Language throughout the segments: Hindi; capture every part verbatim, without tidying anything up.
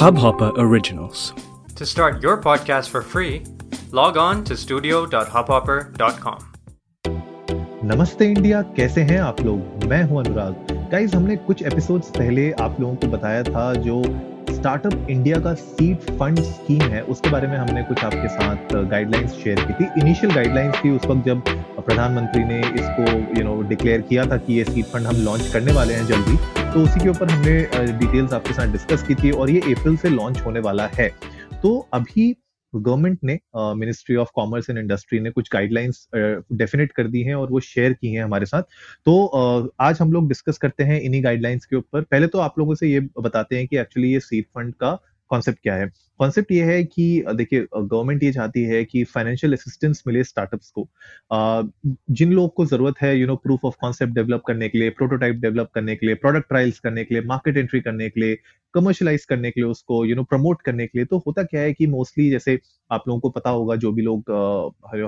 Hubhopper Originals. To start your podcast for free, log on to studio dot hubhopper dot com. नमस्ते इंडिया, कैसे हैं आप लोग? मैं हूं अनुराग। गाइस, हमने कुछ एपिसोड्स पहले आप लोगों को बताया था जो स्टार्टअप इंडिया का सीड फंड स्कीम है, उसके बारे में हमने कुछ आपके साथ गाइडलाइंस शेयर की थी। इनिशियल गाइडलाइंस थी उस वक्त जब प्रधानमंत्री ने इसको यू नो डिक्लेयर किया था कि ये सीड फंड हम लॉन्च करने वाले हैं जल्दी, तो उसी के ऊपर हमने डिटेल्स आपके साथ डिस्कस की थी और ये अप्रैल से लॉन्च होने वाला है। तो अभी गवर्नमेंट ने, ministry of commerce and industry ने कुछ गाइडलाइंस डेफिनेट कर दी हैं और वो शेयर की हैं हमारे साथ। तो uh, आज हम लोग डिस्कस करते हैं इन्हीं गाइडलाइंस के ऊपर। पहले तो आप लोगों से ये बताते हैं कि एक्चुअली ये सीड फंड का कॉन्सेप्ट क्या है। कॉन्सेप्ट ये है कि देखिए, गवर्नमेंट ये चाहती है कि फाइनेंशियल असिस्टेंस मिले स्टार्टअप्स को। जिन लोगों को जरूरत है you know proof of concept develop करने के लिए, प्रोटोटाइप डेवलप करने के लिए, प्रोडक्ट ट्रायल्स करने के लिए, मार्केट एंट्री करने के लिए, कमर्शलाइज करने के लिए, उसको यू नो प्रमोट करने के लिए। तो होता क्या है कि मोस्टली, जैसे आप लोगों को पता होगा, जो भी लोग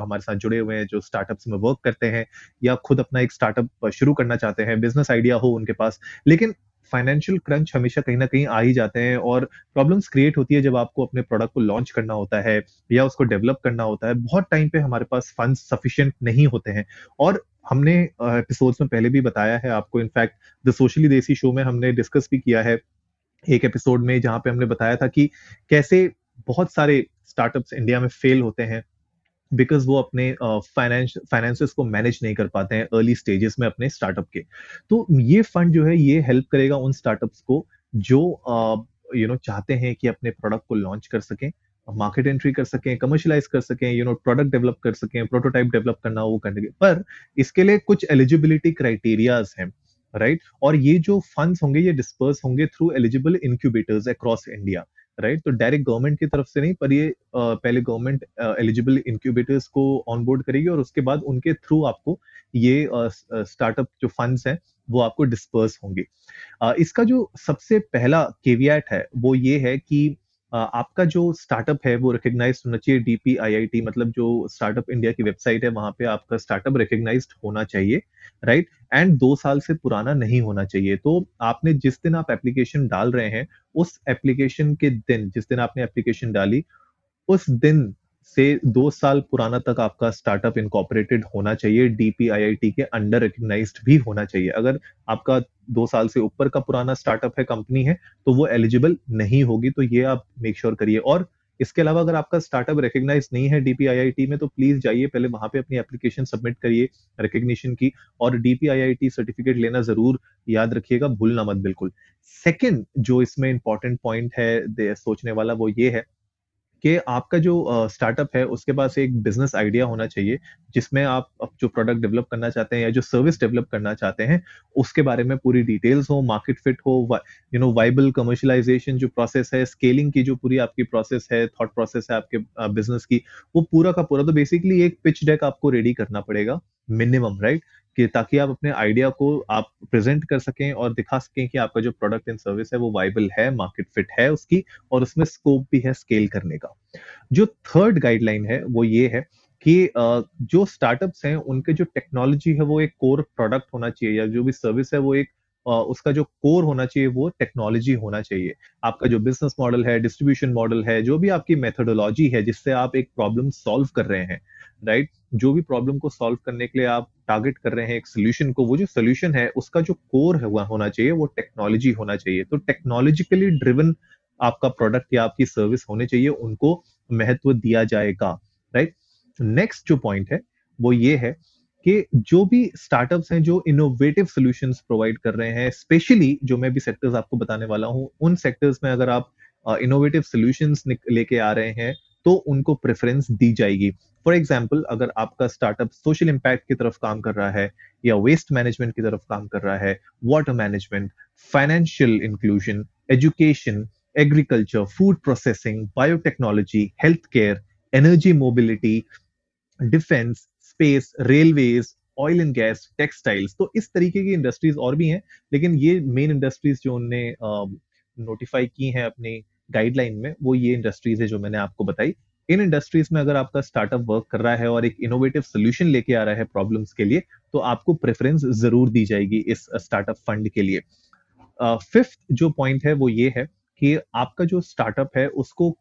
हमारे साथ जुड़े हुए हैं जो स्टार्टअप्स में वर्क करते हैं या खुद अपना एक स्टार्टअप शुरू करना चाहते हैं, बिजनेस आइडिया हो उनके पास, लेकिन फाइनेंशियल क्रंच हमेशा कहीं ना कहीं आ ही जाते हैं और प्रॉब्लम्स क्रिएट होती है जब आपको अपने प्रोडक्ट को लॉन्च करना होता है या उसको डेवलप करना होता है। बहुत टाइम पे हमारे पास फंड्स सफिशिएंट नहीं होते हैं और हमने एपिसोड्स में पहले भी बताया है आपको। इनफैक्ट द सोशली देसी शो में हमने डिस्कस भी किया है एक एपिसोड में, जहाँ पे हमने बताया था कि कैसे बहुत सारे स्टार्टअप्स इंडिया में फेल होते हैं बिकॉज वो अपने फाइनेंस uh, फाइनेंसेस को मैनेज नहीं कर पाते हैं अर्ली स्टेजेस में अपने स्टार्टअप के। तो ये फंड जो है ये हेल्प करेगा उन स्टार्टअप्स को जो you uh, know you know, चाहते हैं कि अपने प्रोडक्ट को लॉन्च कर सकें, मार्केट एंट्री कर सकें, कमर्शलाइज कर सकें, यू नो प्रोडक्ट डेवलप कर सकें, प्रोटोटाइप डेवलप करना वो करने के। पर इसके लिए कुछ एलिजिबिलिटी क्राइटेरियाज हैं, राइट? और ये जो फंड्स होंगे ये डिस्पर्स होंगे through eligible incubators across India, right? तो डायरेक्ट गवर्नमेंट की तरफ से नहीं, पर ये पहले गवर्नमेंट एलिजिबल इंक्यूबेटर्स को ऑनबोर्ड करेगी और उसके बाद उनके थ्रू आपको ये स्टार्टअप जो फंड्स हैं वो आपको डिस्पर्स होंगे। इसका जो सबसे पहला केवियट है वो ये है कि आपका जो स्टार्टअप है वो रिकग्नाइज होना चाहिए। D P I I T मतलब जो स्टार्टअप इंडिया की वेबसाइट है वहां पे आपका स्टार्टअप रिकग्नाइज होना चाहिए, राइट? एंड दो साल से पुराना नहीं होना चाहिए। तो आपने जिस दिन आप एप्लीकेशन डाल रहे हैं उस एप्लीकेशन के दिन, जिस दिन आपने एप्लीकेशन डाली उस दिन से दो साल पुराना तक आपका स्टार्टअप इनकॉर्पोरेटेड होना चाहिए, D P I I T के अंडर रिकग्नाइज्ड भी होना चाहिए। अगर आपका दो साल से ऊपर का पुराना स्टार्टअप है, कंपनी है, तो वो एलिजिबल नहीं होगी। तो ये आप मेक श्योर करिए। और इसके अलावा अगर आपका स्टार्टअप रिकग्नाइज नहीं है D P I I T में, तो प्लीज जाइए पहले वहां पे अपनी एप्लीकेशन सबमिट करिए रिकग्निशन की, और D P I I T certificate लेना जरूर याद रखिएगा, भूलना मत बिल्कुल। सेकेंड जो इसमें इंपॉर्टेंट पॉइंट है सोचने वाला वो ये है कि आपका जो स्टार्टअप uh, है उसके पास एक बिजनेस आइडिया होना चाहिए जिसमें आप जो प्रोडक्ट डेवलप करना चाहते हैं या जो सर्विस डेवलप करना चाहते हैं उसके बारे में पूरी डिटेल्स हो, मार्केट फिट हो, यू नो वाइबल कमर्शलाइजेशन जो प्रोसेस है, स्केलिंग की जो पूरी आपकी प्रोसेस है, थॉट प्रोसेस है आपके बिजनेस uh, की, वो पूरा का पूरा। तो बेसिकली एक पिच डेक आपको रेडी करना पड़ेगा मिनिमम, राइट? कि ताकि आप अपने आइडिया को आप प्रेजेंट कर सकें और दिखा सकें कि आपका जो प्रोडक्ट एंड सर्विस है वो वाइबल है, मार्केट फिट है उसकी, और उसमें स्कोप भी है स्केल करने का। जो थर्ड गाइडलाइन है वो ये है कि जो स्टार्टअप्स हैं उनके जो टेक्नोलॉजी है वो एक कोर प्रोडक्ट होना चाहिए, या जो भी सर्विस है वो एक उसका जो कोर होना चाहिए वो टेक्नोलॉजी होना चाहिए। आपका जो बिजनेस मॉडल है, डिस्ट्रीब्यूशन मॉडल है, जो भी आपकी मेथोडोलॉजी है जिससे आप एक प्रॉब्लम सॉल्व कर रहे हैं, राइट? जो भी प्रॉब्लम को सॉल्व करने के लिए आप टारगेट कर रहे हैं एक सोल्यूशन को, वो जो सोल्यूशन है उसका जो कोर होना चाहिए वो टेक्नोलॉजी होना चाहिए। तो टेक्नोलॉजिकली ड्रिवन आपका प्रोडक्ट या आपकी सर्विस होने चाहिए, उनको महत्व दिया जाएगा, राइट? नेक्स्ट जो पॉइंट है वो ये है कि जो भी स्टार्टअप्स हैं जो इनोवेटिव सॉल्यूशंस प्रोवाइड कर रहे हैं, स्पेशली जो मैं भी सेक्टर्स आपको बताने वाला हूं, उन सेक्टर्स में अगर आप इनोवेटिव सॉल्यूशंस लेके आ रहे हैं तो उनको प्रेफरेंस दी जाएगी। फॉर एग्जाम्पल, अगर आपका स्टार्टअप सोशल इम्पैक्ट की तरफ काम कर रहा है या वेस्ट मैनेजमेंट की तरफ काम कर रहा है, water management, financial inclusion, education, agriculture, food processing, biotechnology, health care, energy, mobility, defence, space, railways, oil and gas, textiles, तो इस तरीके की इंडस्ट्रीज और भी हैं, लेकिन ये मेन इंडस्ट्रीज जो उनने नोटिफाई की हैं अपने गाइडलाइन में वो ये इंडस्ट्रीज है जो मैंने आपको बताई। इन इंडस्ट्रीज में अगर आपका स्टार्टअप वर्क कर रहा है और एक इनोवेटिव सोल्यूशन लेके आ रहा है प्रॉब्लम्स के लिए, तो आपको प्रेफरेंस जरूर दी जाएगी इस स्टार्टअप फंड के लिए। फिफ्थ uh, जो पॉइंट है वो ये है कि आपका जो स्टार्टअप है उसको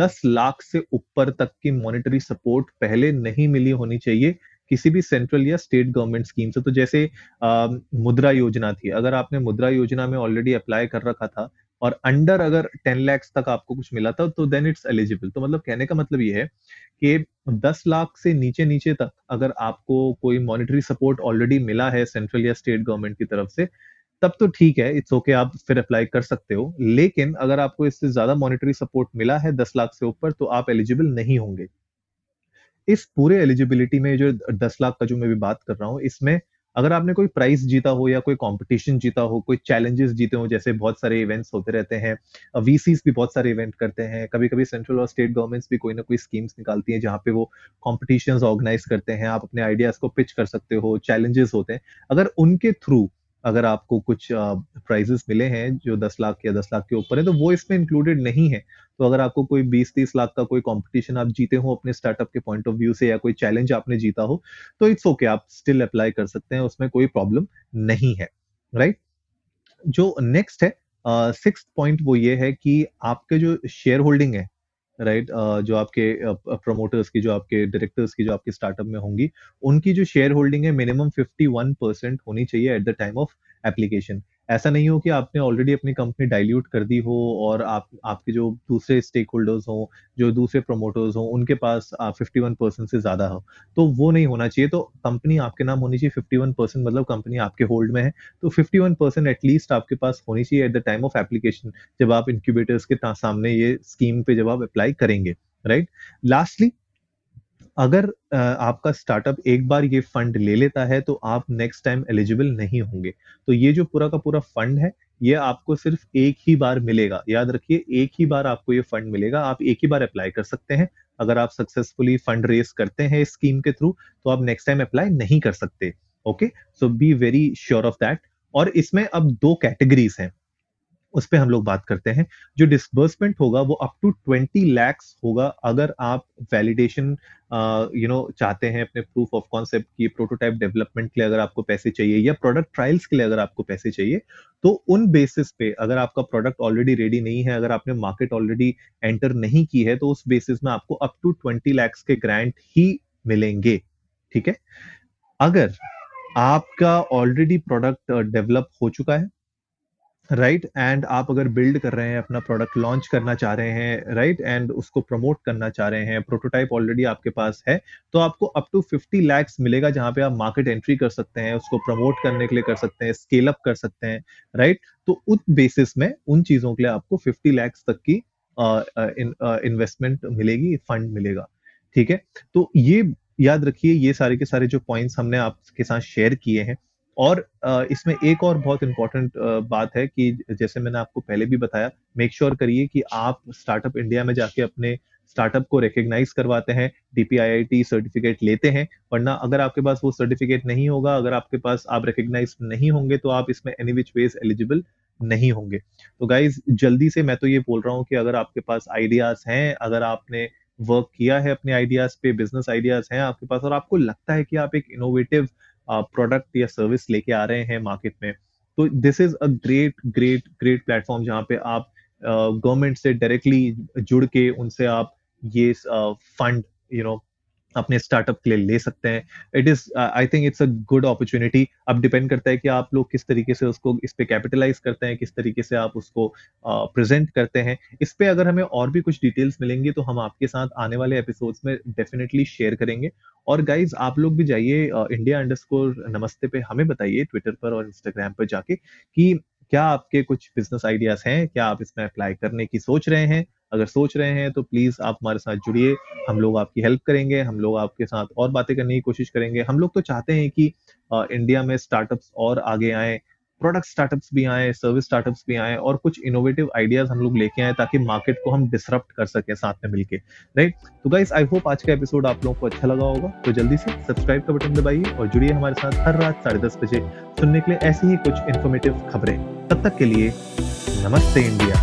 दस लाख से ऊपर तक की मॉनेटरी सपोर्ट पहले नहीं मिली होनी चाहिए किसी भी सेंट्रल या स्टेट गवर्नमेंट स्कीम से। तो जैसे आ, मुद्रा योजना थी, अगर आपने मुद्रा योजना में ऑलरेडी अप्लाई कर रखा था और अंडर अगर दस लाख तक आपको कुछ मिला था तो देन इट्स एलिजिबल। तो मतलब कहने का मतलब ये है कि दस लाख से नीचे नीचे तक अगर आपको कोई मॉनेटरी सपोर्ट ऑलरेडी मिला है सेंट्रल या स्टेट गवर्नमेंट की तरफ से तब तो ठीक है, इट्स ओके, आप फिर अप्लाई कर सकते हो। लेकिन अगर आपको इससे ज्यादा मॉनेटरी सपोर्ट मिला है दस लाख से ऊपर तो आप एलिजिबल नहीं होंगे। इस पूरे एलिजिबिलिटी में जो दस लाख का जो मैं भी बात कर रहा हूँ, इसमें अगर आपने कोई प्राइस जीता हो या कोई कंपटीशन जीता हो, कोई चैलेंजेस जीते हो, जैसे बहुत सारे इवेंट्स होते रहते हैं, वीसीस भी बहुत सारे इवेंट करते हैं, कभी कभी सेंट्रल और स्टेट गवर्नमेंट्स भी कोई ना कोई स्कीम्स निकालती हैं जहाँ पे वो कॉम्पिटिशन्स ऑर्गेनाइज करते हैं, आप अपने आइडियाज को पिच कर सकते हो, चैलेंजेस होते हैं। अगर उनके थ्रू अगर आपको कुछ प्राइजेस मिले हैं जो दस लाख या दस लाख के ऊपर है तो वो इसमें इंक्लूडेड नहीं है। तो अगर आपको कोई बीस तीस लाख का कोई कंपटीशन आप जीते हो अपने स्टार्टअप के पॉइंट ऑफ व्यू से या कोई चैलेंज आपने जीता हो तो इट्स ओके, आप स्टिल अप्लाई कर सकते हैं, उसमें कोई प्रॉब्लम नहीं है, राइट। जो नेक्स्ट है सिक्स्थ पॉइंट वो ये है कि आपके जो शेयर होल्डिंग है, राइट right, uh, जो आपके प्रमोटर्स uh, की, जो आपके डायरेक्टर्स की जो आपके स्टार्टअप में होंगी, उनकी जो शेयर होल्डिंग है मिनिमम इक्यावन परसेंट होनी चाहिए at the time of application. ऐसा नहीं हो कि आपने ऑलरेडी अपनी कंपनी डाइल्यूट कर दी हो और आप आपके जो दूसरे स्टेक होल्डर्स हों, जो दूसरे प्रमोटर्स हों, उनके पास इक्यावन परसेंट से ज्यादा हो, तो वो नहीं होना चाहिए। तो कंपनी आपके नाम होनी चाहिए, इक्यावन परसेंट मतलब कंपनी आपके होल्ड में है तो इक्यावन परसेंट एटलीस्ट आपके पास होनी चाहिए at the time of application, जब आप इंक्यूबेटर्स के सामने ये स्कीम पे जब आप अप्लाई करेंगे, राइट। लास्टली, अगर आपका स्टार्टअप एक बार ये फंड ले लेता है तो आप नेक्स्ट टाइम एलिजिबल नहीं होंगे। तो ये जो पूरा का पूरा फंड है ये आपको सिर्फ एक ही बार मिलेगा, याद रखिए, एक ही बार आपको ये फंड मिलेगा, आप एक ही बार अप्लाई कर सकते हैं। अगर आप सक्सेसफुली फंड रेस करते हैं इस स्कीम के थ्रू तो आप नेक्स्ट टाइम अप्लाई नहीं कर सकते, okay. So be very sure of that. और इसमें अब दो कैटेगरीज हैं, उस पर हम लोग बात करते हैं। जो डिसबर्समेंट होगा वो अप टू बीस लाख होगा अगर आप वैलिडेशन यू नो चाहते हैं अपने प्रूफ ऑफ कॉन्सेप्ट की, प्रोटोटाइप डेवलपमेंट के लिए अगर आपको पैसे चाहिए या प्रोडक्ट ट्रायल्स के लिए अगर आपको पैसे चाहिए, तो उन बेसिस पे अगर आपका प्रोडक्ट ऑलरेडी रेडी नहीं है, अगर आपने मार्केट ऑलरेडी एंटर नहीं की है तो उस बेसिस में आपको अप टू बीस लाख के ग्रांट ही मिलेंगे, ठीक है। अगर आपका ऑलरेडी प्रोडक्ट डेवलप हो चुका है, राइट, एंड आप अगर बिल्ड कर रहे हैं, अपना प्रोडक्ट लॉन्च करना चाह रहे हैं, राइट, एंड उसको प्रमोट करना चाह रहे हैं, प्रोटोटाइप ऑलरेडी आपके पास है, तो आपको अप टू पचास लाख मिलेगा जहां पे आप मार्केट एंट्री कर सकते हैं, उसको प्रमोट करने के लिए कर सकते हैं, स्केल अप कर सकते हैं, राइट। तो उस बेसिस में उन चीजों के लिए आपको पचास लाख तक की इन्वेस्टमेंट मिलेगी, फंड मिलेगा, ठीक है। तो ये याद रखिए, ये सारे के सारे जो पॉइंट्स हमने आपके साथ शेयर किए हैं। और इसमें एक और बहुत इंपॉर्टेंट बात है कि जैसे मैंने आपको पहले भी बताया, मेक श्योर करिए कि आप स्टार्टअप इंडिया में जाके अपने स्टार्टअप को रिकग्नाइज करवाते हैं, डीपीआईआईटी सर्टिफिकेट लेते हैं, वरना अगर आपके पास वो सर्टिफिकेट नहीं होगा, अगर आपके पास आप रिकग्नाइज नहीं होंगे तो आप इसमें एनी विच वेज एलिजिबल नहीं होंगे। तो गाइज जल्दी से मैं तो ये बोल रहा हूँ कि अगर आपके पास आइडियाज हैं, अगर आपने वर्क किया है अपने आइडियाज पे, बिजनेस आइडियाज हैं आपके पास और आपको लगता है कि आप एक इनोवेटिव प्रोडक्ट या सर्विस लेके आ रहे हैं मार्केट में, तो this is a great great great platform जहाँ पे आप गवर्नमेंट से डायरेक्टली जुड़ के उनसे आप ये फंड यू नो अपने स्टार्टअप के लिए ले सकते हैं। It is I think it's a good opportunity. अब डिपेंड करता है कि आप लोग किस तरीके से उसको इस पे कैपिटलाइज करते हैं, किस तरीके से आप उसको प्रेजेंट uh, करते हैं। इस पे अगर हमें और भी कुछ डिटेल्स मिलेंगी तो हम आपके साथ आने वाले एपिसोड्स में डेफिनेटली शेयर करेंगे। और गाइज आप लोग भी जाइए इंडिया अंडरस्कोर नमस्ते पे, हमें बताइए ट्विटर पर और इंस्टाग्राम पर जाके कि क्या आपके कुछ बिजनेस आइडियाज हैं, क्या आप इसमें अप्लाई करने की सोच रहे हैं। अगर सोच रहे हैं तो प्लीज आप हमारे साथ जुड़िए, हम लोग आपकी हेल्प करेंगे, हम लोग आपके साथ और बातें करने की कोशिश करेंगे। हम लोग तो चाहते हैं कि आ, इंडिया में स्टार्टअप्स और आगे आए, प्रोडक्ट स्टार्टअप्स भी आए, सर्विस स्टार्टअप्स भी आए और कुछ इनोवेटिव आइडियाज हम लोग लेके आए ताकि मार्केट को हम डिसरप्ट कर सकें साथ में मिलके, राइट। तो गाइस आई होप आज का एपिसोड आप लोगों को अच्छा लगा होगा। तो जल्दी से सब्सक्राइब का बटन दबाइए और जुड़िए हमारे साथ हर रात साढ़े दस बजे सुनने के लिए ऐसी ही कुछ इन्फॉर्मेटिव खबरें। तब तक के लिए नमस्ते इंडिया।